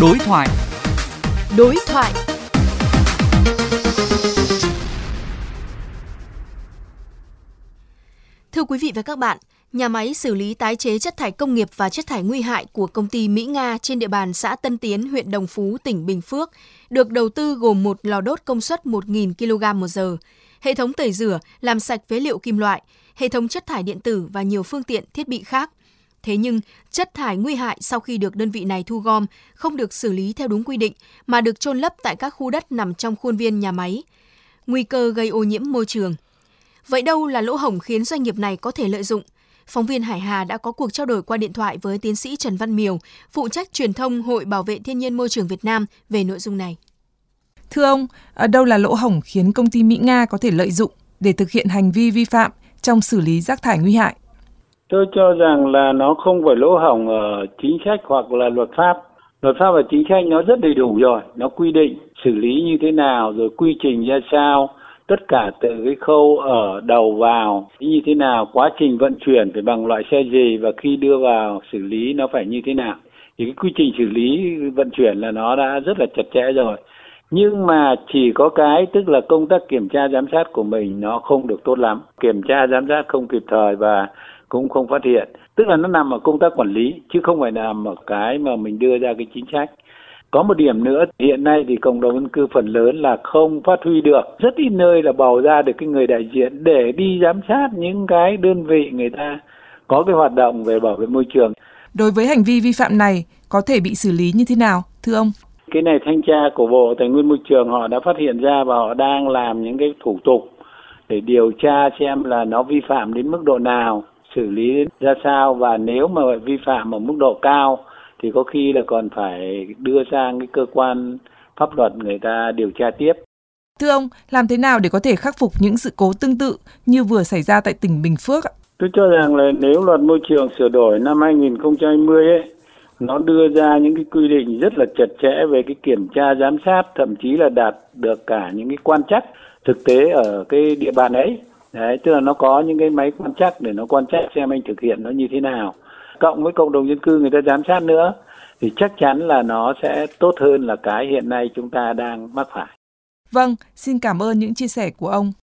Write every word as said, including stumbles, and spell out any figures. Đối thoại. Đối thoại. Thưa quý vị và các bạn, nhà máy xử lý tái chế chất thải công nghiệp và chất thải nguy hại của công ty Mỹ Nga trên địa bàn xã Tân Tiến, huyện Đồng Phú, tỉnh Bình Phước được đầu tư gồm một lò đốt công suất một nghìn ki lô gam một giờ, hệ thống tẩy rửa, làm sạch phế liệu kim loại, hệ thống chất thải điện tử và nhiều phương tiện, thiết bị khác. Thế nhưng, chất thải nguy hại sau khi được đơn vị này thu gom không được xử lý theo đúng quy định mà được chôn lấp tại các khu đất nằm trong khuôn viên nhà máy. Nguy cơ gây ô nhiễm môi trường. Vậy đâu là lỗ hổng khiến doanh nghiệp này có thể lợi dụng? Phóng viên Hải Hà đã có cuộc trao đổi qua điện thoại với tiến sĩ Trần Văn Miều, phụ trách truyền thông Hội Bảo vệ Thiên nhiên Môi trường Việt Nam về nội dung này. Thưa ông, đâu là lỗ hổng khiến công ty Mỹ Nga có thể lợi dụng để thực hiện hành vi vi phạm trong xử lý rác thải nguy hại? Tôi cho rằng là nó không phải lỗ hổng ở chính sách hoặc là luật pháp. Luật pháp và chính sách nó rất đầy đủ rồi. Nó quy định xử lý như thế nào, rồi quy trình ra sao. Tất cả từ cái khâu ở đầu vào như thế nào, quá trình vận chuyển phải bằng loại xe gì và khi đưa vào xử lý nó phải như thế nào. Thì cái quy trình xử lý vận chuyển là nó đã rất là chặt chẽ rồi. Nhưng mà chỉ có cái tức là công tác kiểm tra giám sát của mình nó không được tốt lắm. Kiểm tra giám sát không kịp thời và cũng không phát hiện. Tức là nó nằm ở công tác quản lý chứ không phải nằm ở cái mà mình đưa ra cái chính sách. Có một điểm nữa, hiện nay thì cộng đồng dân cư phần lớn là không phát huy được. Rất ít nơi là bầu ra được cái người đại diện để đi giám sát những cái đơn vị người ta có cái hoạt động về bảo vệ môi trường. Đối với hành vi vi phạm này, có thể bị xử lý như thế nào, thưa ông? Cái này thanh tra của Bộ Tài nguyên Môi trường họ đã phát hiện ra và họ đang làm những cái thủ tục để điều tra xem là nó vi phạm đến mức độ nào, xử lý ra sao và nếu mà vi phạm ở mức độ cao thì có khi là còn phải đưa sang cái cơ quan pháp luật người ta điều tra tiếp. Thưa ông, làm thế nào để có thể khắc phục những sự cố tương tự như vừa xảy ra tại tỉnh Bình Phước? Tôi cho rằng là nếu luật môi trường sửa đổi năm hai không hai không ấy, nó đưa ra những cái quy định rất là chặt chẽ về cái kiểm tra giám sát, thậm chí là đạt được cả những cái quan trắc thực tế ở cái địa bàn ấy. Đấy, tức là nó có những cái máy quan trắc để nó quan trắc xem anh thực hiện nó như thế nào. Cộng với cộng đồng dân cư người ta giám sát nữa thì chắc chắn là nó sẽ tốt hơn là cái hiện nay chúng ta đang mắc phải. Vâng, xin cảm ơn những chia sẻ của ông.